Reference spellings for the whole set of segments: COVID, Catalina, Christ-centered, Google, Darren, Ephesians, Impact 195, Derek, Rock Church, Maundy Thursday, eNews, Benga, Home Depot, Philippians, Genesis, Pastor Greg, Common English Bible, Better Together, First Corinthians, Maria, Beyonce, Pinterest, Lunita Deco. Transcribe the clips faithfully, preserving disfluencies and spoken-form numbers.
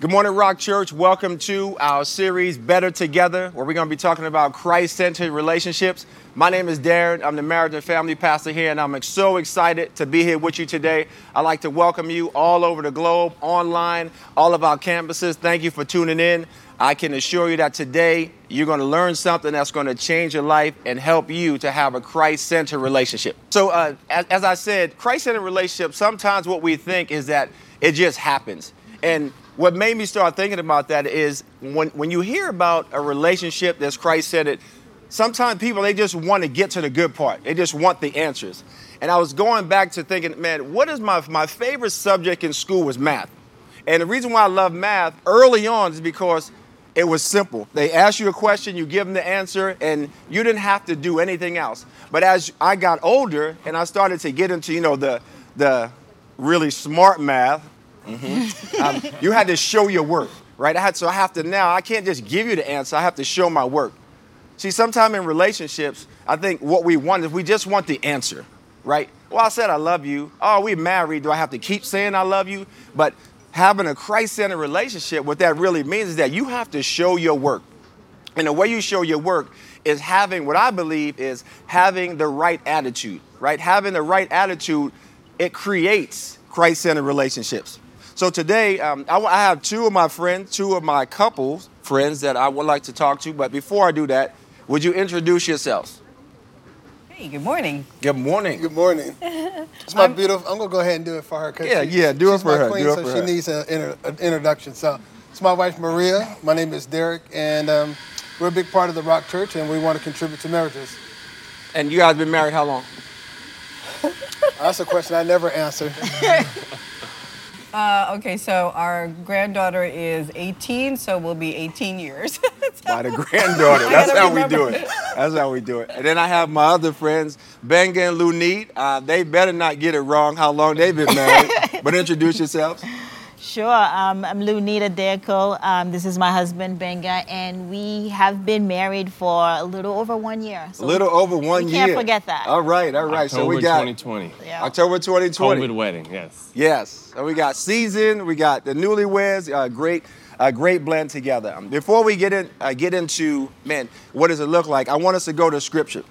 Good morning, Rock Church. Welcome to our series, Better Together, where we're going to be talking about Christ-centered relationships. My name is Darren. I'm the marriage and family pastor here, and I'm so excited to be here with you today. I'd like to welcome you all over the globe, online, all of our campuses. Thank you for tuning in. I can assure you that today you're going to learn something that's going to change your life and help you to have a Christ-centered relationship. So uh, as, as I said, Christ-centered relationships, sometimes what we think is that it just happens. And what made me start thinking about that is when, when you hear about a relationship that's Christ-centered, sometimes people, they just want to get to the good part. They just want the answers. And I was going back to thinking, man, what is my, my favorite subject in school was math. And the reason why I love math early on is because it was simple. They asked you a question, you give them the answer, and you didn't have to do anything else. But as I got older and I started to get into, you know, the, the really smart math, mm-hmm. um, you had to show your work, right? I had, so I have to now, I can't just give you the answer. I have to show my work. See, sometimes in relationships, I think what we want is we just want the answer, right? Well, I said I love you. Oh, we married. Do I have to keep saying I love you? But having a Christ-centered relationship, what that really means is that you have to show your work. And the way you show your work is having, what I believe is having the right attitude, right? Having the right attitude, it creates Christ-centered relationships. So today, um, I, I have two of my friends, two of my couple friends that I would like to talk to. But before I do that, would you introduce yourselves? Hey, good morning. Good morning. Good morning. It's my I'm, beautiful. I'm gonna go ahead and do it for her. Cause yeah, she, yeah, do it for her. Queen, do it so for she her. needs an, inter, an introduction. So it's my wife Maria. My name is Derek, and um, we're a big part of the Rock Church, and we want to contribute to marriages. And you guys have been married how long? That's a question I never answer. Uh, okay, so our granddaughter is eighteen, so we'll be eighteen years. So by the granddaughter. That's how remember. we do it. That's how we do it. And then I have my other friends, Benga and Lunita. Uh, they better not get it wrong how long they've been married. But introduce yourselves. Sure. Um, I'm Lunita Deco. Um, this is my husband, Benga, and we have been married for a little over one year. So a little over one year. Can't forget that. All right, all right. October so we got twenty twenty. Yeah. October twenty twenty. COVID wedding, yes. Yes. So we got season. We got the newlyweds. Uh, great, a uh, great blend together. Um, before we get in, uh, get into man, what does it look like? I want us to go to scripture,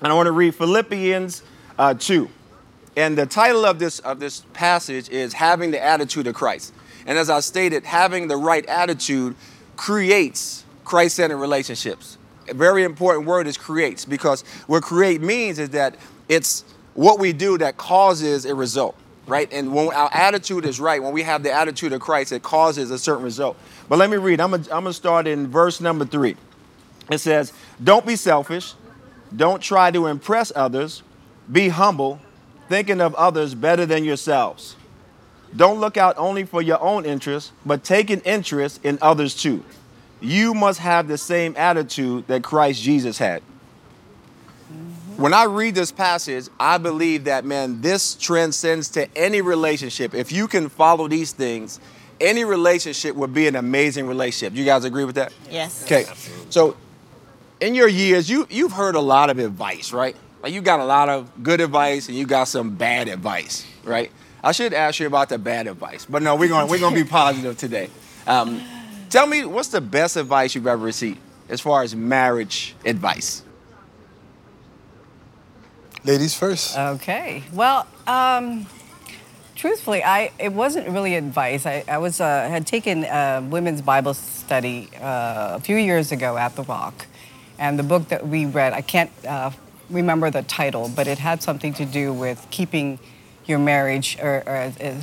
and I want to read Philippians uh, two. And the title of this of this passage is Having the Attitude of Christ. And as I stated, having the right attitude creates Christ-centered relationships. A very important word is creates, because what create means is that it's what we do that causes a result, right? And when our attitude is right, when we have the attitude of Christ, it causes a certain result. But let me read. I'm gonna, I'm gonna start in verse number three. It says, don't be selfish. Don't try to impress others. Be humble, thinking of others better than yourselves. Don't look out only for your own interests, but take an interest in others too. You must have the same attitude that Christ Jesus had. Mm-hmm. When I read this passage, I believe that, man, this transcends to any relationship. If you can follow these things, any relationship would be an amazing relationship. You guys agree with that? Yes. Okay. So in your years, you, you've heard a lot of advice, right? Like you got a lot of good advice and you got some bad advice, right? I should ask you about the bad advice, but no, we're going we're going to be positive today. Um, tell me, what's the best advice you've ever received as far as marriage advice? Ladies first. Okay. Well, um, truthfully, I it wasn't really advice. I, I was uh, had taken a women's Bible study uh, a few years ago at the Rock, and the book that we read, I can't. Uh, remember the title, but it had something to do with keeping your marriage, or, or, or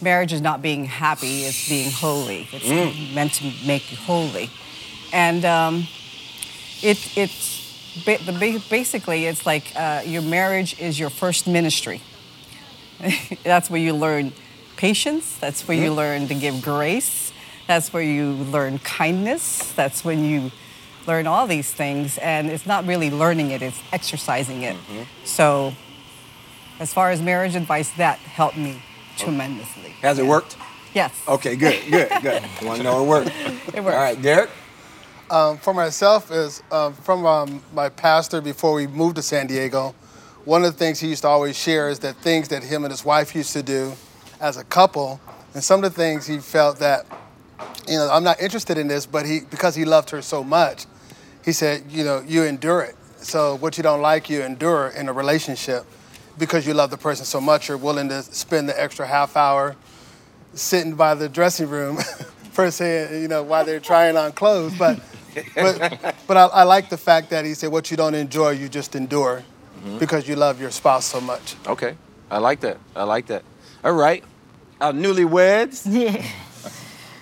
marriage is not being happy, it's being holy. It's mm. meant to make you holy. And um, it, it's basically, it's like uh, your marriage is your first ministry. That's where you learn patience. That's where mm. you learn to give grace. That's where you learn kindness. That's when you learn all these things, and it's not really learning it, it's exercising it. Mm-hmm. So as far as marriage advice, that helped me tremendously. Has it yeah. worked? Yes. Okay, good, good, good. You want to know it worked? It worked. All right, Derek? Um, for myself, is um, from um, my pastor before we moved to San Diego, one of the things he used to always share is that things that him and his wife used to do as a couple, and some of the things he felt that you know, I'm not interested in this, but he, because he loved her so much, he said, you know, you endure it. So what you don't like, you endure in a relationship because you love the person so much. You're willing to spend the extra half hour sitting by the dressing room first, saying, you know, while they're trying on clothes. But but, but I, I like the fact that he said, what you don't enjoy, you just endure mm-hmm. because you love your spouse so much. Okay. I like that. I like that. All right. Our newlyweds. Yeah.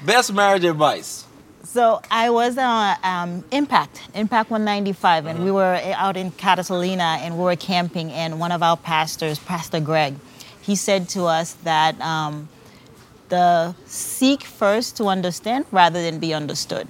Best marriage advice. So I was on um, Impact, Impact one ninety-five, and mm-hmm. we were out in Catalina, and we were camping, and one of our pastors, Pastor Greg, he said to us that um, the seek first to understand rather than be understood.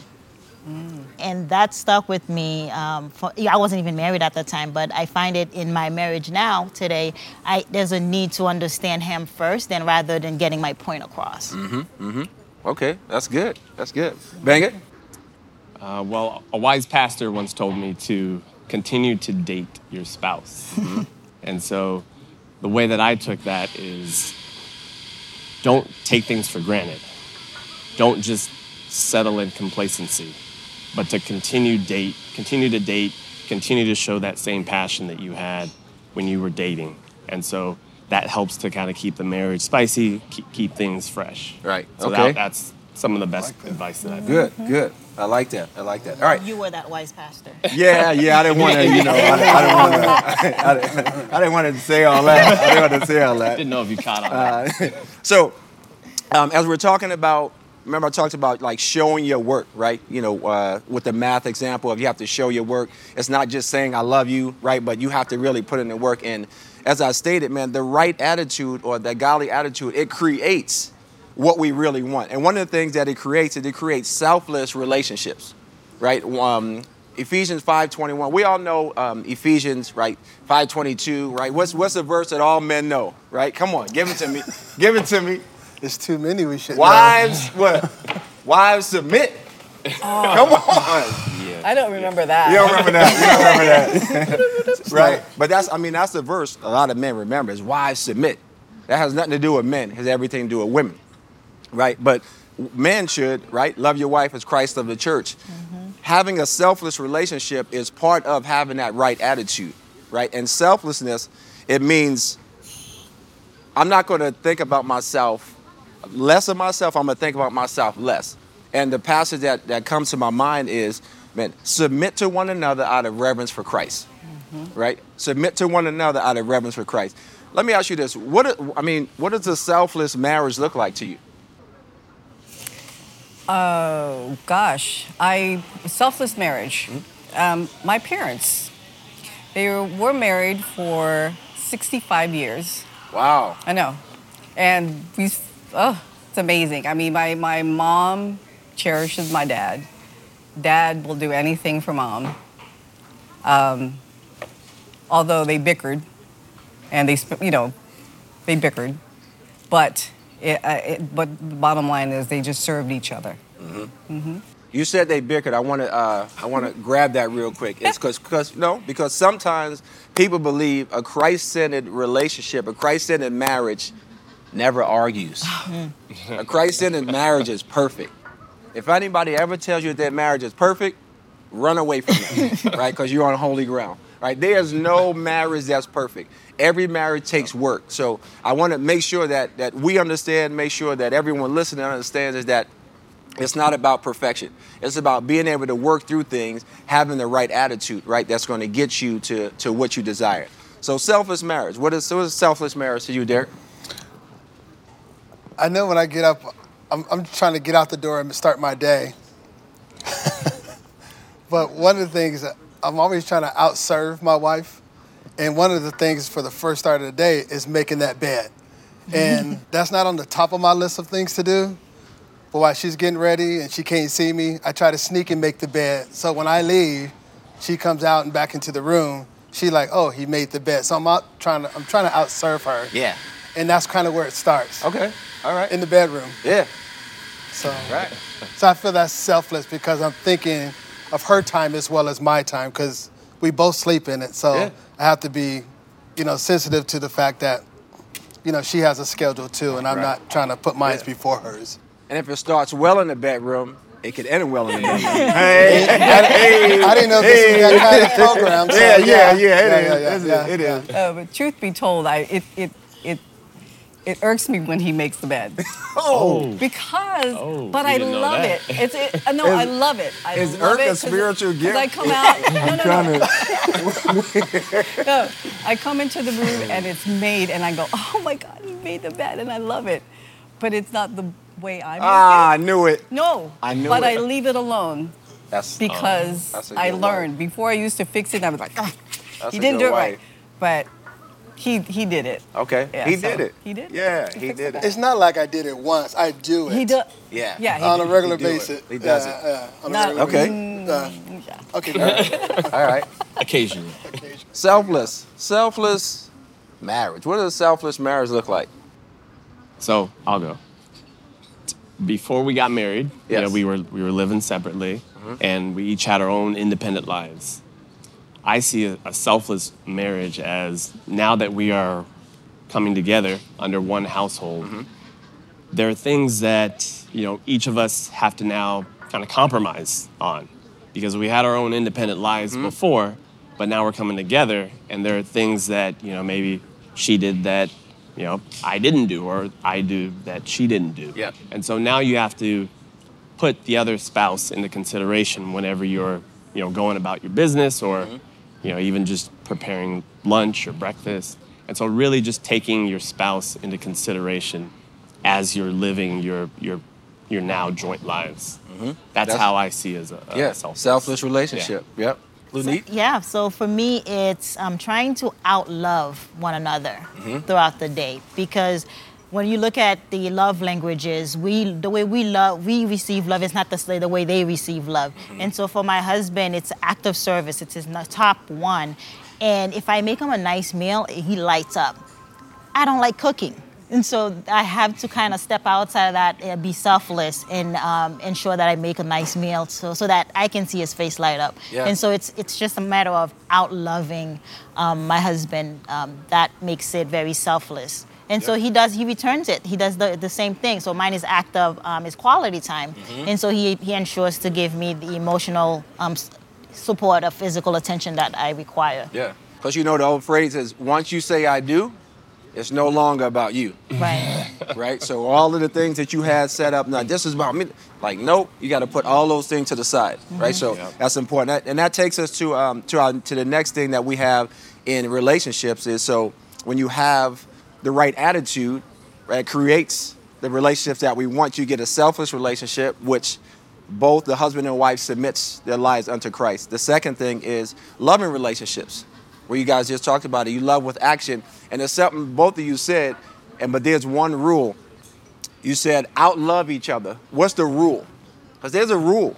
Mm. And that stuck with me. Um, for, I wasn't even married at the time, but I find it in my marriage now, today, I, there's a need to understand him first and rather than getting my point across. Mm-hmm, mm-hmm. Okay, that's good. That's good. Benga? Uh, well, a wise pastor once told me to continue to date your spouse. Mm-hmm. And so the way that I took that is don't take things for granted. Don't just settle in complacency, but to continue date, continue to date, continue to show that same passion that you had when you were dating. And so that helps to kind of keep the marriage spicy, keep, keep things fresh. Right. So okay. that, that's some of the best like that. advice that I've Good, mm-hmm. good. I like that. I like that. All right. You were that wise pastor. Yeah, yeah. I didn't want to, you know, I, I didn't want to, I, I, didn't, I didn't want to say all that. I didn't want to say all that. I didn't know if you caught on that. Uh, so um, as we're talking about, remember I talked about like showing your work, right? You know, uh, with the math example of you have to show your work. It's not just saying I love you, right? But you have to really put in the work. And as I stated, man, the right attitude or the godly attitude, it creates what we really want. And one of the things that it creates is it creates selfless relationships, right? Um, Ephesians five twenty-one. We all know um, Ephesians, right? five twenty-two, right? What's what's the verse that all men know, right? Come on, give it to me. Give it to me. There's too many we should Wives, know. What? Wives submit. Oh. Come on. Yeah. I don't remember that. You don't remember that. You don't remember that. Right. But that's, I mean, that's the verse a lot of men remember is wives submit. That has nothing to do with men. It has everything to do with women. Right. But men should, right, love your wife as Christ of the church. Mm-hmm. Having a selfless relationship is part of having that right attitude. Right. And selflessness, it means I'm not going to think about myself less of myself. I'm going to think about myself less. And the passage that, that comes to my mind is, man, submit to one another out of reverence for Christ, mm-hmm. right? Submit to one another out of reverence for Christ. Let me ask you this. What, I mean, what does a selfless marriage look like to you? Oh, gosh. I selfless marriage. Mm-hmm. Um, my parents, they were married for sixty-five years. Wow. I know. And we... Oh, it's amazing. I mean, my, my mom cherishes my dad. Dad will do anything for mom. Um, although they bickered, and they, you know, they bickered. But, it, uh, it, but the bottom line is they just served each other. Mm-hmm. Mm-hmm. You said they bickered. I want to uh, I want to grab that real quick. It's because because no, because sometimes people believe a Christ-centered relationship, a Christ-centered marriage never argues. A Christ-centered marriage is perfect. If anybody ever tells you that marriage is perfect, run away from it, right? Because you're on holy ground, right? There's no marriage that's perfect. Every marriage takes work. So I want to make sure that that we understand, make sure that everyone listening understands is that it's not about perfection. It's about being able to work through things, having the right attitude, right? That's going to get you to, to what you desire. So selfless marriage. What is, what is selfless marriage to you, Derek? I know when I get up, I'm, I'm trying to get out the door and start my day. But one of the things, I'm always trying to out-serve my wife. And one of the things for the first start of the day is making that bed. And that's not on the top of my list of things to do. But while she's getting ready and she can't see me, I try to sneak and make the bed. So when I leave, she comes out and back into the room. She's like, oh, he made the bed. So I'm out trying to, I'm trying to out-serve her. Yeah. And that's kind of where it starts. Okay. All right. In the bedroom. Yeah. So, right. So I feel that's selfless because I'm thinking of her time as well as my time because we both sleep in it. So yeah. I have to be, you know, sensitive to the fact that, you know, she has a schedule too and I'm right. not trying to put mine yeah. before hers. And if it starts well in the bedroom, it could end well in the bedroom. Hey, hey, I didn't know this was that kind of program. So yeah, yeah, yeah, yeah, it yeah, is. Yeah, yeah, it yeah. is. Uh, but truth be told, I it it it it irks me when he makes the bed. Oh, because oh, but I love it. It's it, uh, no, is, I love it. I is love irk it a spiritual gift? I come out. No, no, no. To... no, I come into the room and it's made, and I go, oh my God, he made the bed, and I love it. But it's not the way I make ah, it. Ah, I knew it. No, I knew but it. But I leave it alone. That's because um, that's I learned. Wife. Before I used to fix it, and I was like, ah, he didn't do it wife. right. But. He he did it. Okay. Yeah, he so did it. He did. Yeah, he, he did it. It's not like I did it once. I do it. He does. Yeah. Yeah. He on did. a regular he do basis. It. He does uh, it. Uh, on not, a okay. Mm, uh, yeah. Okay. All right. All right. Occasionally. Occasionally. Selfless. Selfless marriage. What does a selfless marriage look like? So I'll go. Before we got married, yes. you know, we were we were living separately, mm-hmm. and we each had our own independent lives. I see a, a selfless marriage as now that we are coming together under one household, mm-hmm. there are things that, you know, each of us have to now kind of compromise on because we had our own independent lives mm-hmm. before, but now we're coming together and there are things that, you know, maybe she did that, you know, I didn't do or I do that she didn't do. Yeah. And so now you have to put the other spouse into consideration whenever you're, you know, going about your business or, mm-hmm. you know, even just preparing lunch or breakfast. And so really just taking your spouse into consideration as you're living your your your now joint lives. Mm-hmm. That's, That's how I see as a, yeah, a selfless. selfless relationship. Yeah. Yep. Lunita? So, yeah. So for me, it's um, trying to outlove one another mm-hmm. throughout the day because when you look at the love languages, we the way we love, we receive love is not the, the way they receive love. Mm-hmm. And so for my husband, it's act of service. It's his top one. And if I make him a nice meal, he lights up. I don't like cooking. And so I have to kind of step outside of that and be selfless and um, ensure that I make a nice meal so, so that I can see his face light up. Yeah. And so it's it's just a matter of out-loving um, my husband. Um, that makes it very selfless. And yep. so he does, he returns it. He does the, the same thing. So mine is act of, um, is quality time. Mm-hmm. And so he, he ensures to give me the emotional um, support of physical attention that I require. Yeah, because you know the old phrase is, once you say I do, it's no longer about you. Right. Right, so all of the things that you had set up, now this is about me, like nope, you gotta put all those things to the side, mm-hmm. right? So yep. that's important. And that takes us to, um, to, our, to the next thing that we have in relationships is, so when you have the right attitude, right, creates the relationships that we want. You get a selfless relationship, which both the husband and wife submits their lives unto Christ. The second thing is loving relationships, where you guys just talked about it. You love with action. And there's something both of you said, and but there's one rule. You said outlove each other. What's the rule? Because there's a rule.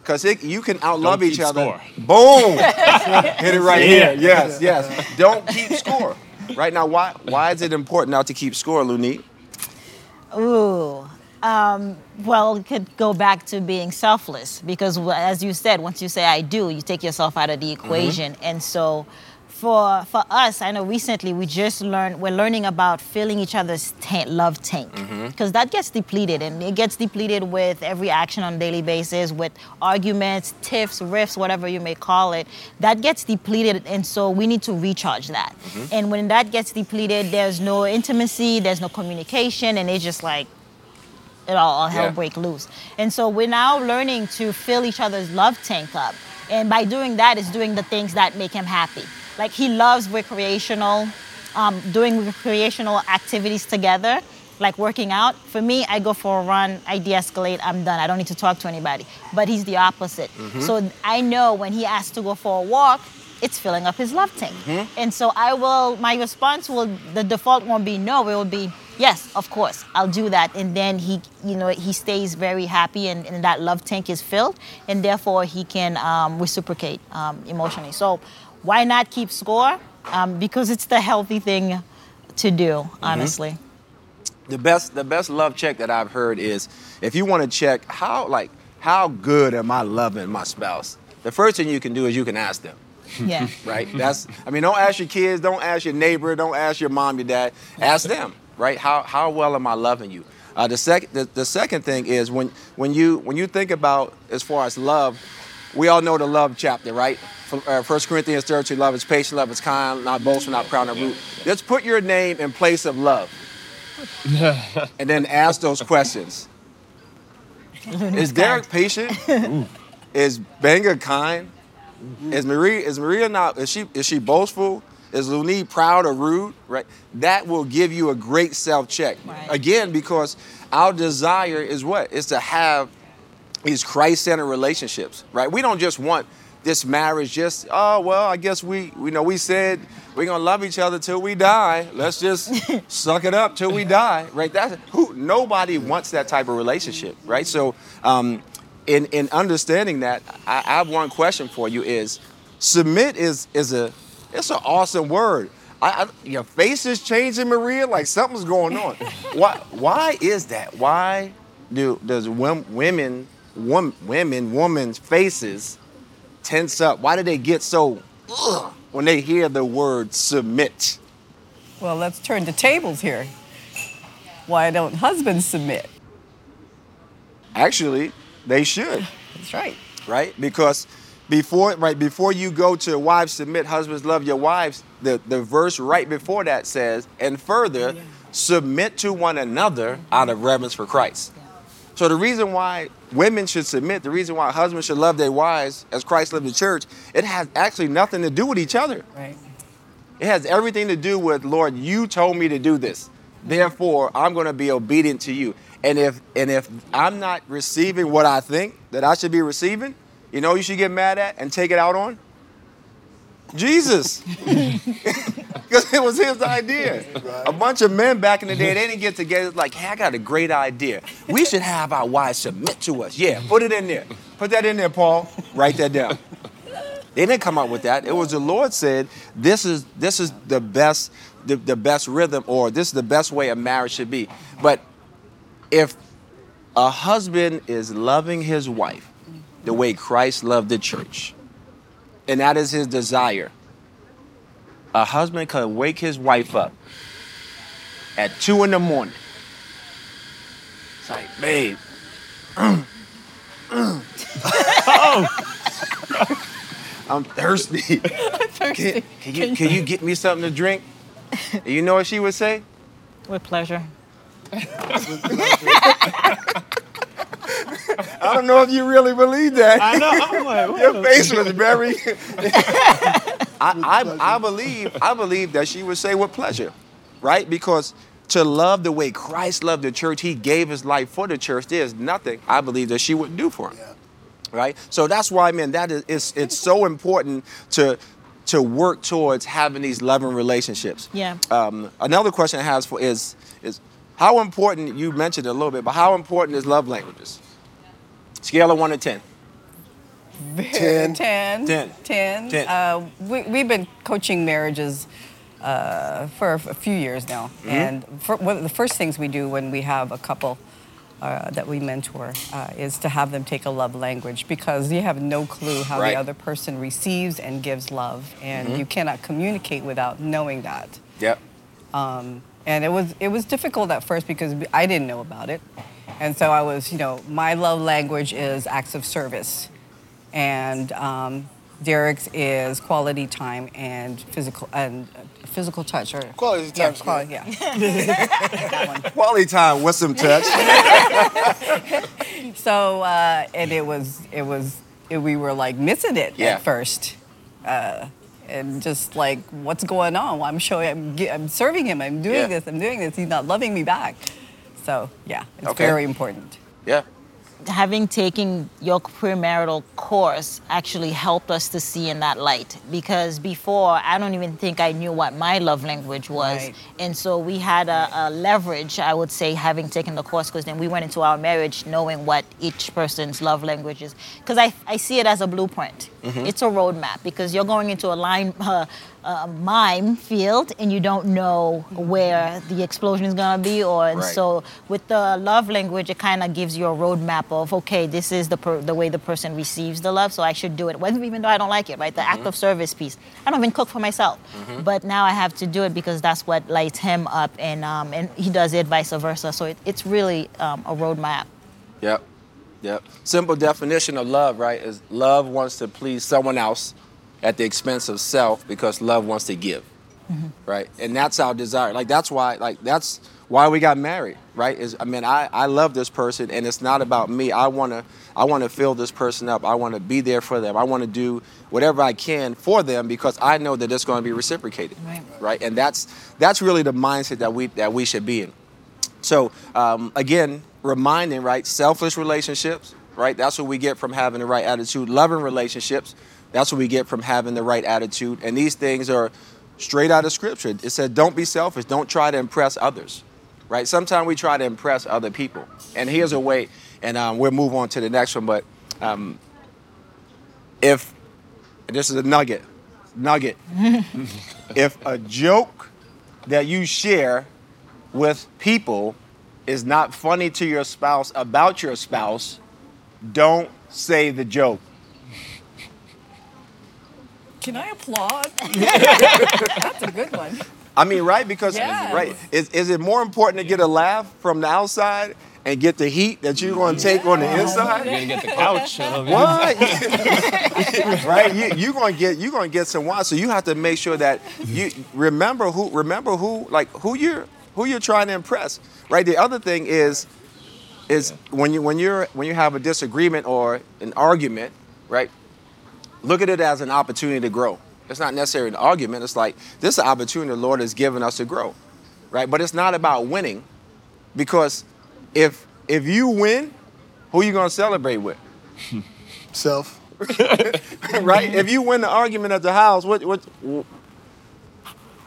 Because you can outlove each other. Score. Boom! Hit it right yeah. here. Yes, yes. Don't keep score. Right now, why why is it important not to keep score, Lunita? Ooh, um, well, it could go back to being selfless because, as you said, once you say I do, you take yourself out of the equation. Mm-hmm. And so for for us, I know recently we just learned, we're learning about filling each other's tank, love tank because mm-hmm. that gets depleted and it gets depleted with every action on a daily basis, with arguments, tiffs, rifts, whatever you may call it. That gets depleted and so we need to recharge that. Mm-hmm. And when that gets depleted, there's no intimacy, there's no communication, and it's just like, it all, all hell yeah. break loose. And so we're now learning to fill each other's love tank up. And by doing that, it's doing the things that make him happy. Like he loves recreational, um, doing recreational activities together, like working out. For me, I go for a run, I de-escalate, I'm done. I don't need to talk to anybody. But he's the opposite. Mm-hmm. So I know when he asks to go for a walk, it's filling up his love tank. Mm-hmm. And so I will, my response will, the default won't be no, it will be, yes, of course, I'll do that. And then he, you know, he stays very happy and, and that love tank is filled and therefore he can um, reciprocate um, emotionally. So why not keep score? Um, because it's the healthy thing to do, honestly. Mm-hmm. The best the best love check that I've heard is, if you want to check how like how good am I loving my spouse, the first thing you can do is you can ask them. Yeah. Right? That's I mean, don't ask your kids, don't ask your neighbor, don't ask your mom, your dad. Ask them, right? How how well am I loving you? Uh, the, sec- the, the second thing is when when you when you think about as far as love, we all know the love chapter, right? From, uh, First Corinthians thirteen, love is patient, love is kind, not boastful, not proud, not rude. Let's put your name in place of love, and then ask those questions. Is Derek patient? Is Benga kind? Is Maria is Maria not? Is she is she boastful? Is Lunita proud or rude? Right? That will give you a great self-check. Right. Again, because our desire is what? It's to have these Christ-centered relationships, right? We don't just want this marriage just, oh, well, I guess we, you know, we said we're going to love each other till we die. Let's just suck it up till we die, right? That's, who, nobody wants that type of relationship, right? So um, in, in understanding that, I, I have one question for you is, submit is is a... It's an awesome word. I, I, your face is changing, Maria. Like something's going on. Why? Why is that? Why do does women, women, women, women's faces tense up? Why do they get so ugh, when they hear the word submit? Well, let's turn the tables here. Why don't husbands submit? Actually, they should. That's right. Right? Because. Before right before you go to wives submit, husbands love your wives, the, the verse right before that says, and further, yeah. submit to one another mm-hmm. out of reverence for Christ. Yeah. So the reason why women should submit, the reason why husbands should love their wives as Christ loved the church, it has actually nothing to do with each other. Right. It has everything to do with, Lord, you told me to do this. Therefore, I'm going to be obedient to you. And if and if I'm not receiving what I think that I should be receiving, you know you should get mad at and take it out on? Jesus. Because it was his idea. Right. A bunch of men back in the day, they didn't get together like, hey, I got a great idea. We should have our wives submit to us. Yeah, put it in there. Put that in there, Paul. Write that down. They didn't come up with that. It was the Lord said, this is this is the best, the, the best rhythm, or this is the best way a marriage should be. But if a husband is loving his wife, the way Christ loved the church. And that is his desire. A husband can wake his wife up at two in the morning. It's like, babe. Mm, mm. Oh. I'm thirsty. I'm thirsty. Can, can, you, can you get me something to drink? And you know what she would say? With pleasure. With pleasure. I don't know if you really believe that. I know. I'm like, your face was very. I, I I believe I believe that she would say with pleasure, right? Because to love the way Christ loved the church, he gave his life for the church. There's nothing I believe that she wouldn't do for him, yeah. right? So that's why, man, that is it's it's so important to to work towards having these loving relationships. Yeah. Um, another question I have for is is how important you mentioned it a little bit, but how important is love languages? Scale of one to ten. Ten. Ten. Ten. Ten. ten. Uh, we, we've been coaching marriages uh, for a few years now. Mm-hmm. And for, one of the first things we do when we have a couple uh, that we mentor uh, is to have them take a love language, because you have no clue how right. the other person receives and gives love. And mm-hmm. you cannot communicate without knowing that. Yep. Um, and it was, it was difficult at first because I didn't know about it. And so I was, you know, my love language is acts of service, and um, Derek's is quality time and physical and physical touch. Or quality time, yeah. Quality, yeah. Quality time with some touch. So uh, and it was it was it, we were like missing it yeah. at first, uh, and just like what's going on? Well, I'm showing, I'm, I'm serving him. I'm doing yeah. this. I'm doing this. He's not loving me back. So, yeah, it's okay. very important. Yeah. Having taken your premarital course actually helped us to see in that light, because before, I don't even think I knew what my love language was. Right. And so we had a, a leverage, I would say, having taken the course, because then we went into our marriage knowing what each person's love language is. Because I, I see it as a blueprint. Mm-hmm. It's a roadmap, because you're going into a line... Uh, Uh, mime field, and you don't know where the explosion is going to be, or and right. so with the love language, it kind of gives you a roadmap up of, okay, this is the per- the way the person receives the love, so I should do it, whether even though I don't like it, right? The mm-hmm. act of service piece. I don't even cook for myself, mm-hmm. but now I have to do it because that's what lights him up, and um, and he does it vice versa. So it, it's really um, a roadmap. Yep, yep. Simple definition of love, right, is love wants to please someone else at the expense of self because love wants to give, mm-hmm. right? And that's our desire. Like, that's why, like, that's... why we got married, right? Is I mean, I, I love this person, and it's not about me. I wanna I wanna fill this person up. I wanna be there for them. I wanna do whatever I can for them because I know that it's gonna be reciprocated, right? right? And that's that's really the mindset that we that we should be in. So um, again, reminding, right? Selfless relationships, right? That's what we get from having the right attitude. Loving relationships, that's what we get from having the right attitude. And these things are straight out of Scripture. It said, "Don't be selfish. Don't try to impress others." Right? Sometimes we try to impress other people. And here's a way, and um, we'll move on to the next one, but um, if, this is a nugget, nugget. If a joke that you share with people is not funny to your spouse about your spouse, don't say the joke. Can I applaud? That's a good one. I mean, right? Because, yes. right, is is it more important to get a laugh from the outside and get the heat that you're going to take yeah. on the inside? You're going to get the couch. What? Right? You, you're going to get you're going to get some wine. So you have to make sure that you remember who remember who like who you're who you're trying to impress. Right? The other thing is is when you when you're when you have a disagreement or an argument, right? Look at it as an opportunity to grow. It's not necessarily an argument. It's like, this is an opportunity the Lord has given us to grow, right? But it's not about winning, because if if you win, who are you going to celebrate with? Self. Right? If you win the argument at the house, what... what, what?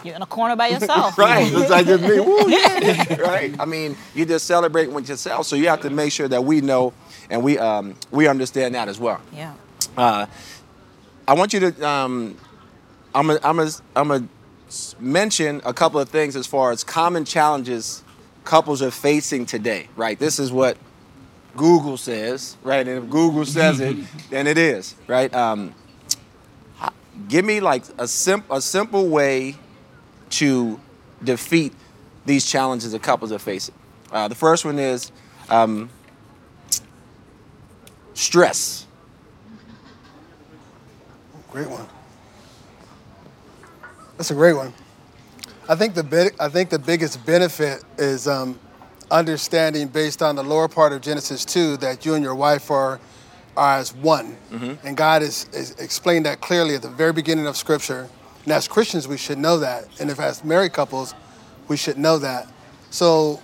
You're in a corner by yourself. Right. It's like just me. Woo, yeah. Right? I mean, you just celebrate with yourself, so you have to make sure that we know and we um, we understand that as well. Yeah. Uh, I want you to... Um, I'm gonna I'm gonna I'm gonna mention a couple of things as far as common challenges couples are facing today, right? This is what Google says, right? And if Google says it, then it is, right? Um, give me like a simp a simple way to defeat these challenges that couples are facing. Uh, the first one is um, stress. Great one. That's a great one. I think the big, I think the biggest benefit is um, understanding, based on the lower part of Genesis two, that you and your wife are, are as one. Mm-hmm. And God has explained that clearly at the very beginning of Scripture. And as Christians, we should know that. And if as married couples, we should know that. So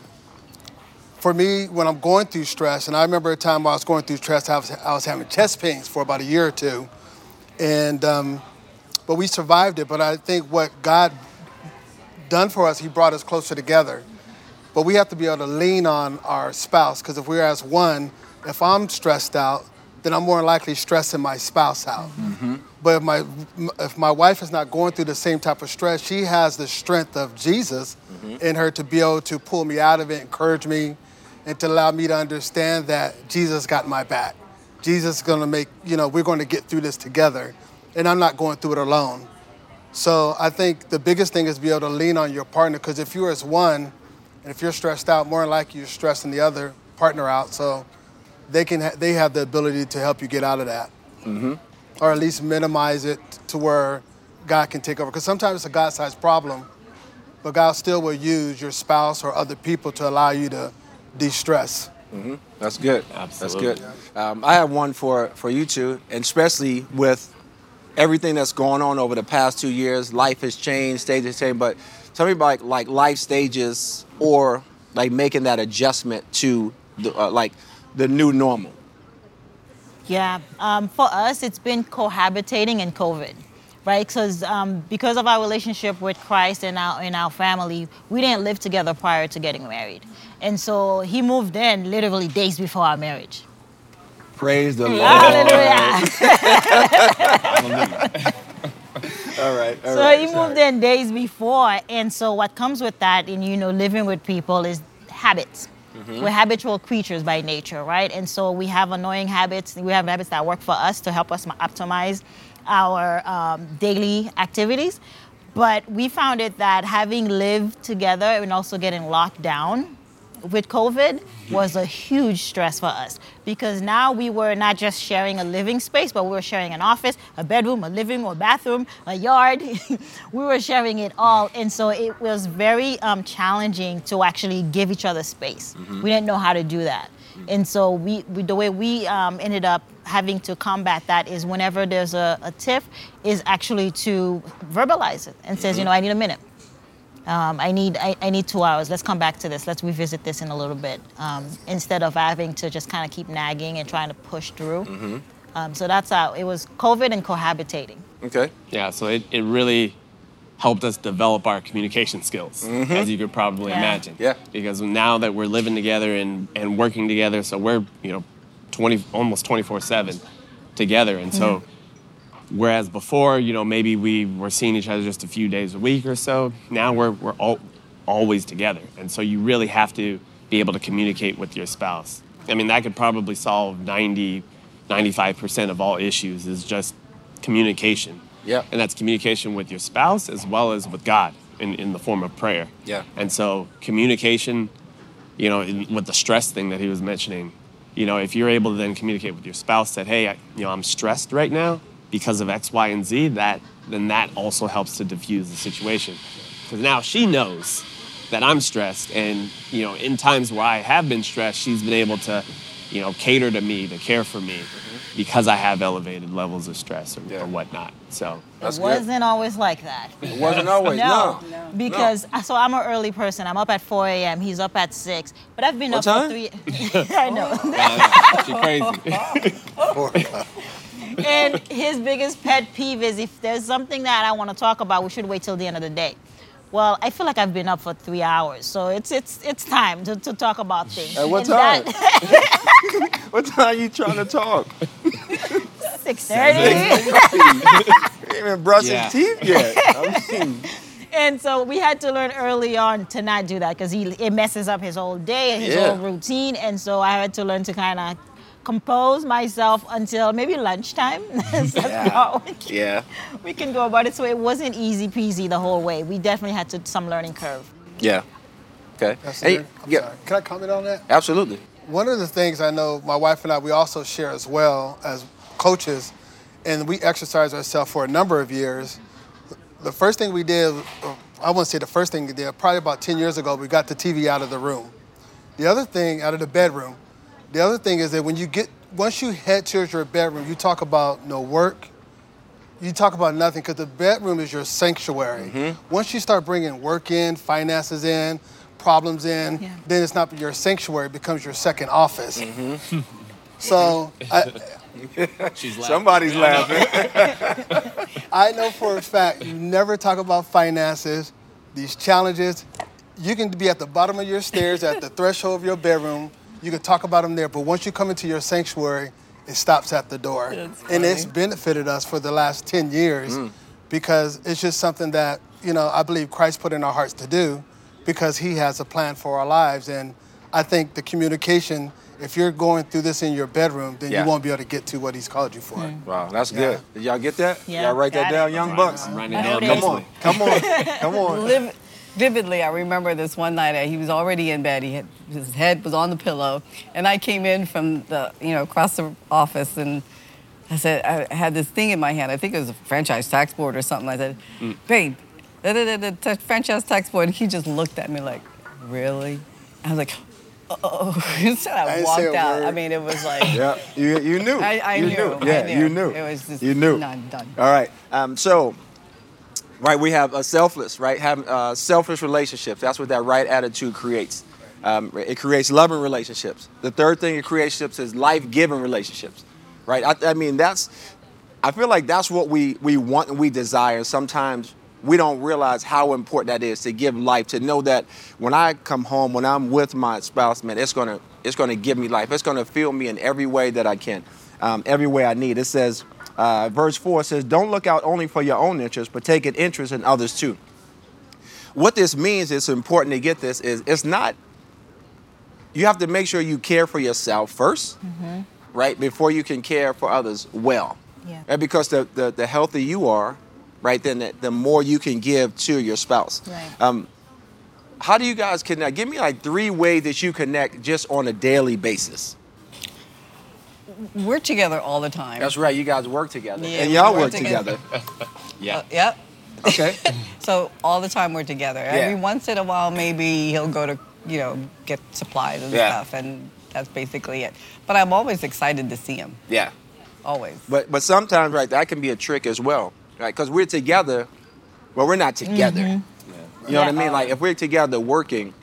for me, when I'm going through stress, and I remember a time I was going through stress, I was, I was having chest pains for about a year or two. And... Um, But we survived it. But I think what God done for us, he brought us closer together. But we have to be able to lean on our spouse, because if we're as one, if I'm stressed out, then I'm more likely stressing my spouse out. Mm-hmm. But if my if my wife is not going through the same type of stress, she has the strength of Jesus mm-hmm. in her to be able to pull me out of it, encourage me, and to allow me to understand that Jesus got my back. Jesus is going to make, you know, we're going to get through this together. And I'm not going through it alone. So I think the biggest thing is be able to lean on your partner, because if you're as one, and if you're stressed out, more than likely you're stressing the other partner out. So they can ha- they have the ability to help you get out of that, mm-hmm. or at least minimize it to where God can take over. Because sometimes it's a God-sized problem, but God still will use your spouse or other people to allow you to de-stress. Mm-hmm. That's good. Absolutely. That's good. Yeah. Um, I have one for, for you two, and especially with everything that's going on over the past two years, life has changed, stages changed. But tell me about like life stages, or like making that adjustment to the, uh, like the new normal. Yeah, um, for us, it's been cohabitating and COVID, right? Because um, because of our relationship with Christ and our in our family, we didn't live together prior to getting married, and so he moved in literally days before our marriage. Praise the Lord. Hallelujah. All right. All so right, he sorry. moved in days before. And so what comes with that, and, you know, living with people is habits. Mm-hmm. Mm-hmm. We're habitual creatures by nature, right? And so we have annoying habits. We have habits that work for us to help us optimize our um, daily activities. But we found it that having lived together and also getting locked down with COVID was a huge stress for us, because now we were not just sharing a living space, but we were sharing an office, a bedroom, a living room, a bathroom, a yard. We were sharing it all. And so it was very um, challenging to actually give each other space. Mm-hmm. We didn't know how to do that. And so we, we the way we um, ended up having to combat that is whenever there's a, a tiff is actually to verbalize it and says, mm-hmm. you know, I need a minute. Um, I need I, I need two hours. Let's come back to this. Let's revisit this in a little bit, um, instead of having to just kind of keep nagging and trying to push through. Mm-hmm. Um, so that's how it was, COVID and cohabitating. Okay. Yeah, so it, it really helped us develop our communication skills, mm-hmm. as you could probably yeah. imagine. Yeah. Because now that we're living together and, and working together, so we're, you know, twenty almost twenty-four seven together. And so mm-hmm. whereas before, you know, maybe we were seeing each other just a few days a week or so, now we're we're all, always together. And so you really have to be able to communicate with your spouse. I mean, that could probably solve ninety, ninety-five percent of all issues is just communication. Yeah. And that's communication with your spouse as well as with God in, in the form of prayer. Yeah. And so communication, you know, in, with the stress thing that he was mentioning, you know, if you're able to then communicate with your spouse that, hey, I, you know, I'm stressed right now because of X, Y, and Z, that then that also helps to diffuse the situation. Because now she knows that I'm stressed, and you know, in times where I have been stressed, she's been able to, you know, cater to me, to care for me, mm-hmm. because I have elevated levels of stress or, yeah. or whatnot. So That's it wasn't good. always like that. It wasn't always. No, no. no. because no. so I'm an early person. I'm up at four a.m. He's up at six. But I've been what up at three. I know. You're crazy. And his biggest pet peeve is if there's something that I want to talk about, we should wait till the end of the day. Well, I feel like I've been up for three hours, so it's it's it's time to, to talk about things. At what and time? That... what time are you trying to talk? Six thirty. You ain't even brushed yeah. his teeth yet. I mean. And so we had to learn early on to not do that because he it messes up his whole day and his yeah. whole routine. And so I had to learn to kind of compose myself until maybe lunchtime. so yeah. We can, yeah. we can go about it. So it wasn't easy peasy the whole way. We definitely had to some learning curve. Yeah. Okay. Hey, yeah. Can I comment on that? Absolutely. One of the things I know my wife and I, we also share as well as coaches, and we exercised ourselves for a number of years. The first thing we did, I wouldn't say the first thing we did, probably about ten years ago, we got the T V out of the room. The other thing, out of the bedroom. The other thing is that when you get, once you head towards your bedroom, you talk about no work, you talk about nothing, because the bedroom is your sanctuary. Mm-hmm. Once you start bringing work in, finances in, problems in, yeah. then it's not your sanctuary, it becomes your second office. Mm-hmm. So, I, She's laughing. Somebody's laughing. I know for a fact, you never talk about finances, these challenges. You can be at the bottom of your stairs, at the threshold of your bedroom. You can talk about them there, but once you come into your sanctuary, it stops at the door. And it's benefited us for the last ten years mm. because it's just something that, you know, I believe Christ put in our hearts to do because he has a plan for our lives. And I think the communication, if you're going through this in your bedroom, then yeah. you won't be able to get to what he's called you for. Mm. Wow, that's yeah. good. Did y'all get that? Yeah, y'all write that down, it. Young Bucks? Write it down. Come on, come on, come on. Live- Vividly, I remember this one night. He was already in bed. He had, his head was on the pillow, and I came in from the, you know, across the office, and I said, I had this thing in my hand. I think it was a franchise tax board or something. I said, mm. "Babe, da da da da, franchise tax board." And he just looked at me like, "Really?" I was like, "Oh!" So I, I walked out. Word. I mean, it was like, yeah, you you knew. I, I you knew. knew. Yeah, I knew. you knew. It was just you knew. Not done. All right, um, so. Right, we have a selfless, right? Have uh, selfish relationships. That's what that right attitude creates. Um, it creates loving relationships. The third thing it creates is life-giving relationships, right? I, I mean, that's. I feel like that's what we we want and we desire. Sometimes we don't realize how important that is to give life. To know that when I come home, when I'm with my spouse, man, it's gonna it's gonna give me life. It's gonna fill me in every way that I can, um, every way I need. It says. Uh, verse four says, don't look out only for your own interests, but take an interest in others too. What this means, it's important to get this, is it's not you have to make sure you care for yourself first, mm-hmm. right, before you can care for others well. Yeah. Right? Because the, the, the healthier you are, right, then the, the more you can give to your spouse. Right. Um, how do you guys connect? Give me like three ways that you connect just on a daily basis. We're together all the time. That's right. You guys work together. Yeah, and y'all work, work together. together. yeah. Uh, yep. Okay. So all the time we're together. Yeah. Every once in a while, maybe he'll go to, you know, get supplies and yeah. stuff. And that's basically it. But I'm always excited to see him. Yeah. Always. But but sometimes, right, that can be a trick as well. Right? Because we're together, but we're not together. Mm-hmm. Yeah. You know yeah. what I mean? Like if we're together working,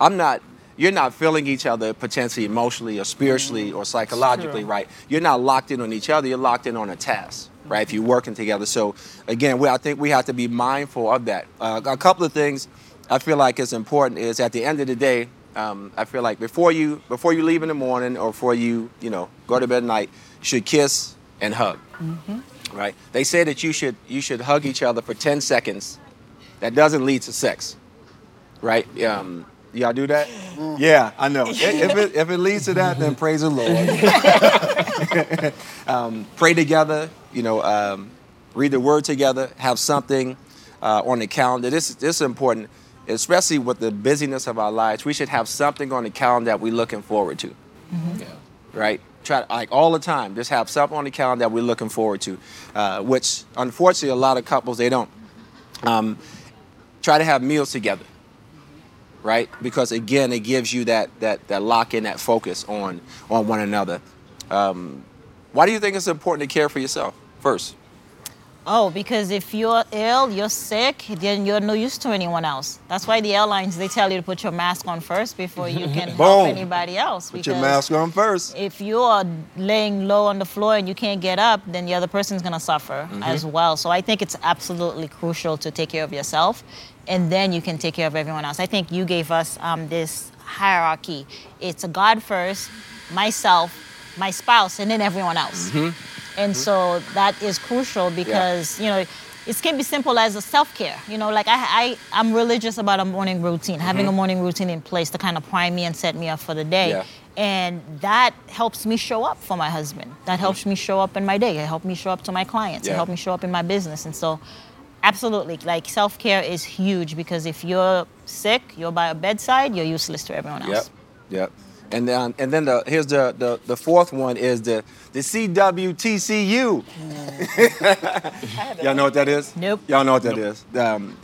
I'm not... You're not feeling each other potentially emotionally or spiritually or psychologically, right? You're not locked in on each other. You're locked in on a task, right? If you're working together. So, again, we, I think we have to be mindful of that. Uh, a couple of things I feel like is important is at the end of the day, um, I feel like before you before you leave in the morning or before you, you know, go to bed at night, you should kiss and hug, mm-hmm. right? They say that you should you should hug each other for ten seconds. That doesn't lead to sex, right? Um Y'all do that? Mm. Yeah, I know. If it, if it leads to that, then praise the Lord. um, pray together, you know, um, read the word together, have something uh, on the calendar. This, this is important, especially with the busyness of our lives. We should have something on the calendar that we're looking forward to, mm-hmm. yeah. right? Try like all the time, just have something on the calendar that we're looking forward to, uh, which unfortunately a lot of couples, they don't. Um, try to have meals together. Right? Because, again, it gives you that that that lock in, that focus on on one another. Um, why do you think it's important to care for yourself first? Oh, because if you're ill, you're sick, then you're no use to anyone else. That's why the airlines, they tell you to put your mask on first before you can help anybody else. Put your mask on first. If you're laying low on the floor and you can't get up, then the other person's going to suffer mm-hmm. as well. So I think it's absolutely crucial to take care of yourself, and then you can take care of everyone else. I think you gave us um, this hierarchy. It's God first, myself, my spouse, and then everyone else. Mm-hmm. And mm-hmm. so that is crucial because, yeah. you know, it can be simple as a self-care. You know, like I, I, I'm religious about a morning routine, mm-hmm. having a morning routine in place to kind of prime me and set me up for the day. Yeah. And that helps me show up for my husband. That mm-hmm. helps me show up in my day. It helps me show up to my clients. Yeah. It helps me show up in my business. And so absolutely, like self-care is huge because if you're sick, you're by a bedside, you're useless to everyone else. Yep, yep. And then, and then the, here's the, the, the fourth one is the, the C W T C U. Mm. Y'all know what that is? Nope. Y'all know what that nope. is. Um,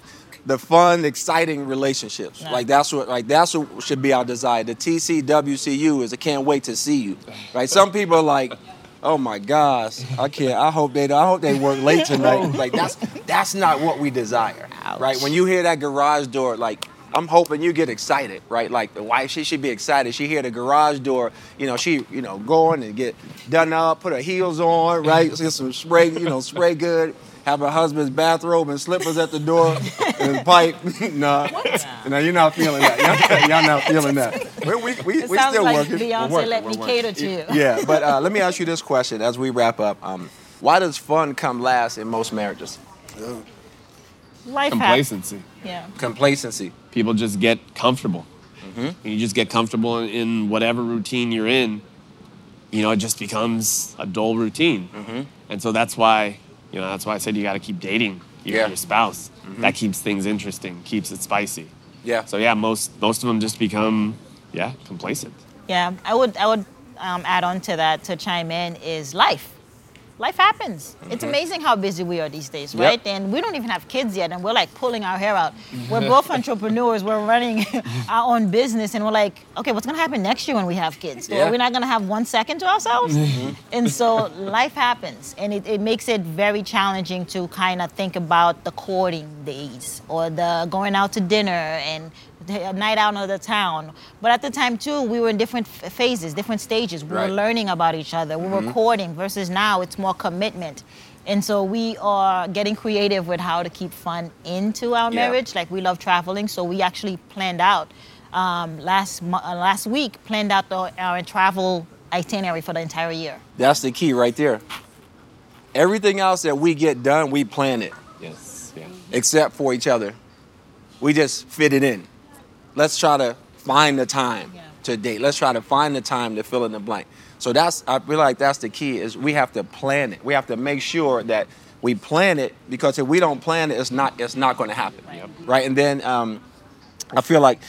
the fun, exciting relationships. Yeah. Like that's what like that's what should be our desire. The T C W C U is I can't wait to see you. Right? Some people are like, oh my gosh, I can't. I hope they I hope they work late tonight. Like that's that's not what we desire. Ouch. Right? When you hear that garage door, like I'm hoping you get excited, right? Like the wife, she should be excited. She hear the garage door, you know, she, you know, going and get done up, put her heels on, right? Get some spray, you know, spray good. Have her husband's bathrobe and slippers at the door and pipe. nah, no, you're not feeling that. Y'all, y'all not feeling that. We we we, we still like working. Beyonce, working. let me cater to you. Yeah, but uh, let me ask you this question as we wrap up. Um, why does fun come last in most marriages? Ugh. Life complacency. Happens. Yeah. Complacency. People just get comfortable. Mm-hmm. And you just get comfortable in, in whatever routine you're in. You know, it just becomes a dull routine. Mm-hmm. And so that's why, you know, that's why I said you got to keep dating your, yeah. your spouse. Mm-hmm. That keeps things interesting, keeps it spicy. Yeah. So yeah, most most of them just become, yeah, complacent. Yeah, I would I would um, add on to that to chime in is life. Life happens. Mm-hmm. It's amazing how busy we are these days, right? Yep. And we don't even have kids yet, and we're like pulling our hair out. We're both entrepreneurs. We're running our own business, and we're like, okay, what's going to happen next year when we have kids? Yeah. Are we not going to have one second to ourselves? Mm-hmm. And so life happens, and it, it makes it very challenging to kind of think about the courting days or the going out to dinner and a night out of the town. But at the time, too, we were in different phases, different stages. We right. were learning about each other. We mm-hmm. were courting versus now it's more commitment. And so we are getting creative with how to keep fun into our yeah. marriage. Like we love traveling, so we actually planned out um, last uh, last week, planned out the, our travel itinerary for the entire year. That's the key right there. Everything else that we get done, we plan it. Yes. Yeah. Except for each other. We just fit it in. Let's try to find the time yeah. to date. Let's try to find the time to fill in the blank. So that's, I feel like that's the key, is we have to plan it. We have to make sure that we plan it, because if we don't plan it, it's not it's not going to happen, right? right? And then um, I feel like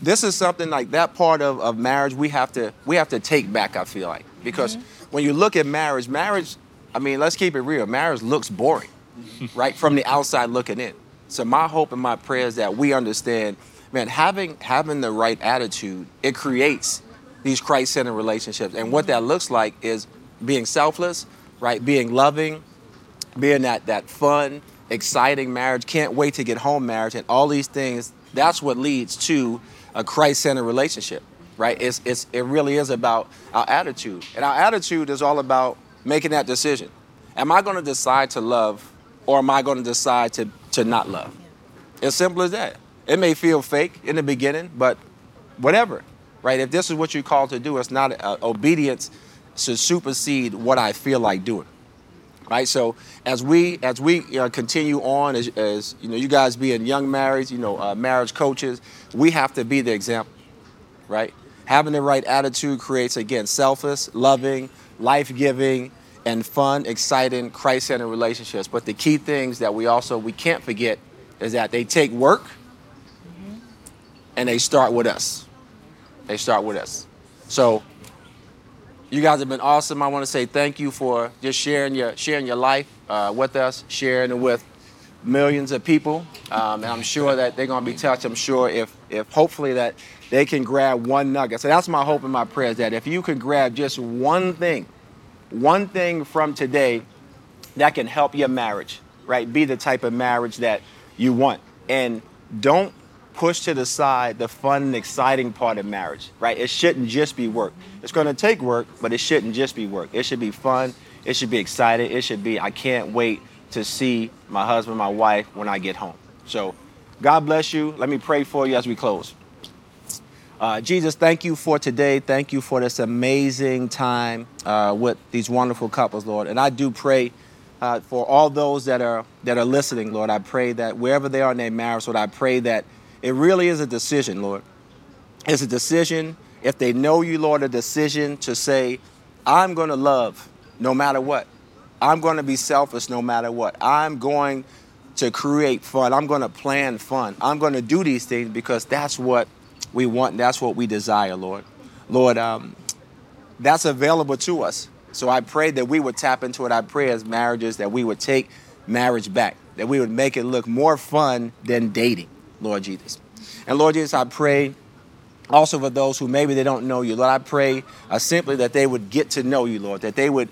this is something like that part of, of marriage we have to we have to take back, I feel like, because mm-hmm. when you look at marriage, marriage, I mean, let's keep it real. Marriage looks boring, right, from the outside looking in. So my hope and my prayer is that we understand, man, having having the right attitude, it creates these Christ-centered relationships. And what that looks like is being selfless, right? Being loving, being that that fun, exciting marriage, can't wait to get home marriage, and all these things. That's what leads to a Christ-centered relationship, right? It's it's it really is about our attitude. And our attitude is all about making that decision. Am I going to decide to love, or am I going to decide to, to not love? As simple as that. It may feel fake in the beginning, but whatever, right? If this is what you're called to do, it's not uh, obedience to supersede what I feel like doing, right? So as we as we you know, continue on, as, as you know, you guys being young marrieds, you know, uh, marriage coaches, we have to be the example, right? Having the right attitude creates, again, selfless, loving, life-giving, and fun, exciting, Christ-centered relationships. But the key things that we also, we can't forget is that they take work, mm-hmm. and they start with us. They start with us. So you guys have been awesome. I want to say thank you for just sharing your sharing your life uh, with us, sharing it with millions of people. Um, and I'm sure that they're going to be touched. I'm sure if, if hopefully that they can grab one nugget. So that's my hope and my prayer, is that if you could grab just one thing, one thing from today that can help your marriage, right? Be the type of marriage that you want. And don't push to the side the fun and exciting part of marriage, right? It shouldn't just be work. It's going to take work, but it shouldn't just be work. It should be fun. It should be exciting. It should be, I can't wait to see my husband, my wife, when I get home. So God bless you. Let me pray for you as we close. Uh, Jesus, thank you for today. Thank you for this amazing time uh, with these wonderful couples, Lord. And I do pray uh, for all those that are that are listening, Lord. I pray that wherever they are in their marriage, Lord, I pray that it really is a decision, Lord. It's a decision, if they know you, Lord, a decision to say, I'm going to love no matter what. I'm going to be selfless no matter what. I'm going to create fun. I'm going to plan fun. I'm going to do these things because that's what we want, that's what we desire, Lord. Lord, um, that's available to us. So I pray that we would tap into it. I pray as marriages that we would take marriage back, that we would make it look more fun than dating, Lord Jesus. And Lord Jesus, I pray also for those who maybe they don't know you, Lord. I pray uh, simply that they would get to know you, Lord, that they would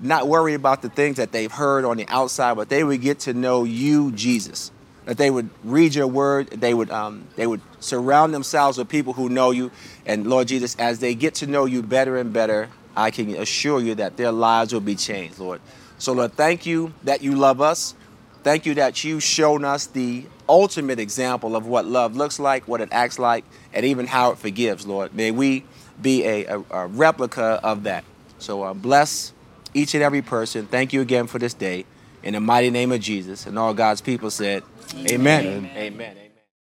not worry about the things that they've heard on the outside, but they would get to know you, Jesus. That they would read your word, they would um, they would surround themselves with people who know you. And Lord Jesus, as they get to know you better and better, I can assure you that their lives will be changed, Lord. So Lord, thank you that you love us. Thank you that you've shown us the ultimate example of what love looks like, what it acts like, and even how it forgives, Lord. May we be a, a, a replica of that. So uh, bless each and every person. Thank you again for this day. In the mighty name of Jesus, and all God's people said, amen. Amen. Amen. Amen.